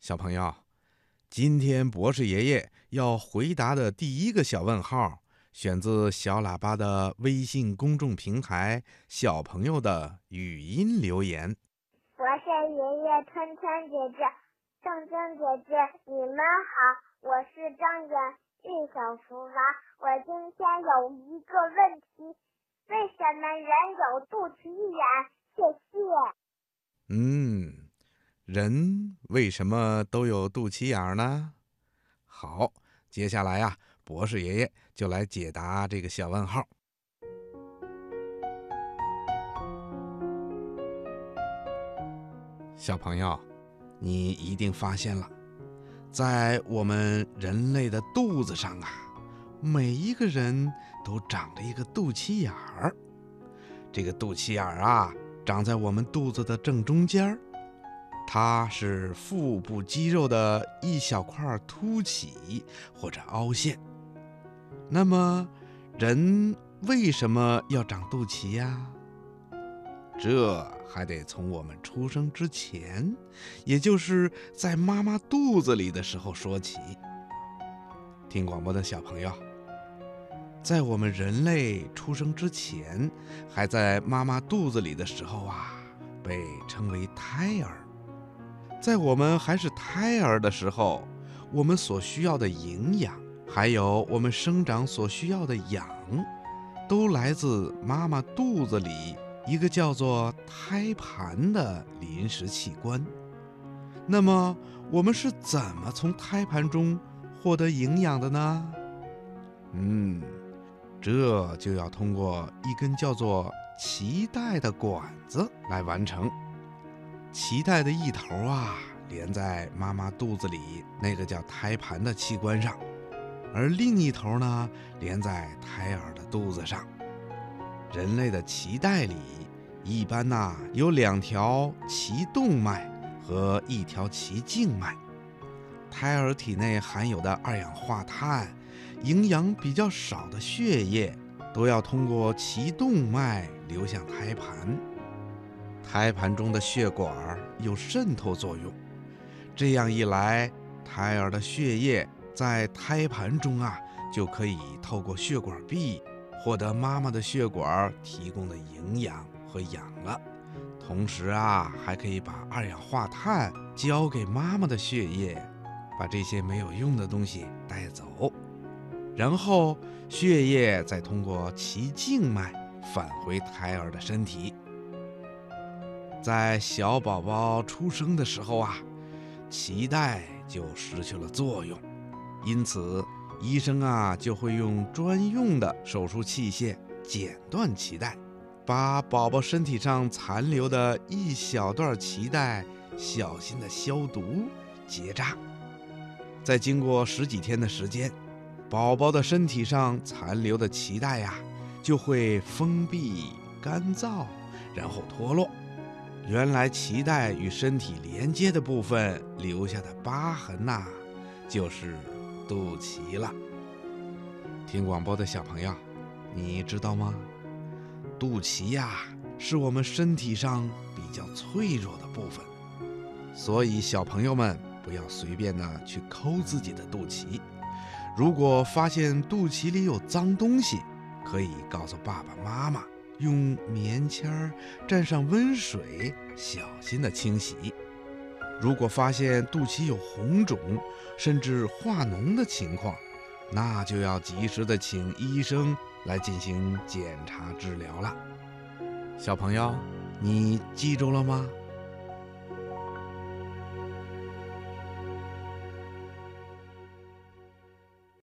小朋友，今天博士爷爷要回答的第一个小问号，选自小喇叭的微信公众平台小朋友的语音留言。博士爷爷、川川姐姐、正正姐姐，你们好，我是张远玉小福娃。我今天有一个问题，为什么人有肚脐眼？谢谢。人为什么都有肚脐眼呢？好，接下来啊，博士爷爷就来解答这个小问号。小朋友，你一定发现了，在我们人类的肚子上啊，每一个人都长着一个肚脐眼儿。这个肚脐眼儿啊，长在我们肚子的正中间儿。它是腹部肌肉的一小块凸起或者凹陷。那么，人为什么要长肚脐呀？这还得从我们出生之前，也就是在妈妈肚子里的时候说起。听广播的小朋友，在我们人类出生之前，还在妈妈肚子里的时候啊，被称为胎儿。在我们还是胎儿的时候，我们所需要的营养，还有我们生长所需要的氧，都来自妈妈肚子里一个叫做胎盘的临时器官。那么，我们是怎么从胎盘中获得营养的呢？这就要通过一根叫做脐带的管子来完成。脐带的一头啊，连在妈妈肚子里那个叫胎盘的器官上，而另一头呢，连在胎儿的肚子上。人类的脐带里一般呢，有2条脐动脉和1条脐静脉。胎儿体内含有的2氧化碳、营养比较少的血液，都要通过脐动脉流向胎盘。胎盘中的血管有渗透作用，这样一来，胎儿的血液在胎盘中啊，就可以透过血管壁获得妈妈的血管提供的营养和氧了。同时啊，还可以把2氧化碳交给妈妈的血液，把这些没有用的东西带走，然后血液再通过脐静脉返回胎儿的身体。在小宝宝出生的时候啊，脐带就失去了作用，因此医生啊就会用专用的手术器械剪断脐带，把宝宝身体上残留的一小段脐带小心的消毒结扎。在经过10几天的时间，宝宝的身体上残留的脐带啊就会封闭干燥，然后脱落。原来脐带与身体连接的部分留下的疤痕呐，就是肚脐了。听广播的小朋友，你知道吗？肚脐呀，是我们身体上比较脆弱的部分，所以小朋友们不要随便的去抠自己的肚脐。如果发现肚脐里有脏东西，可以告诉爸爸妈妈。用棉签蘸上温水，小心的清洗。如果发现肚脐有红肿，甚至化脓的情况，那就要及时的请医生来进行检查治疗了。小朋友，你记住了吗？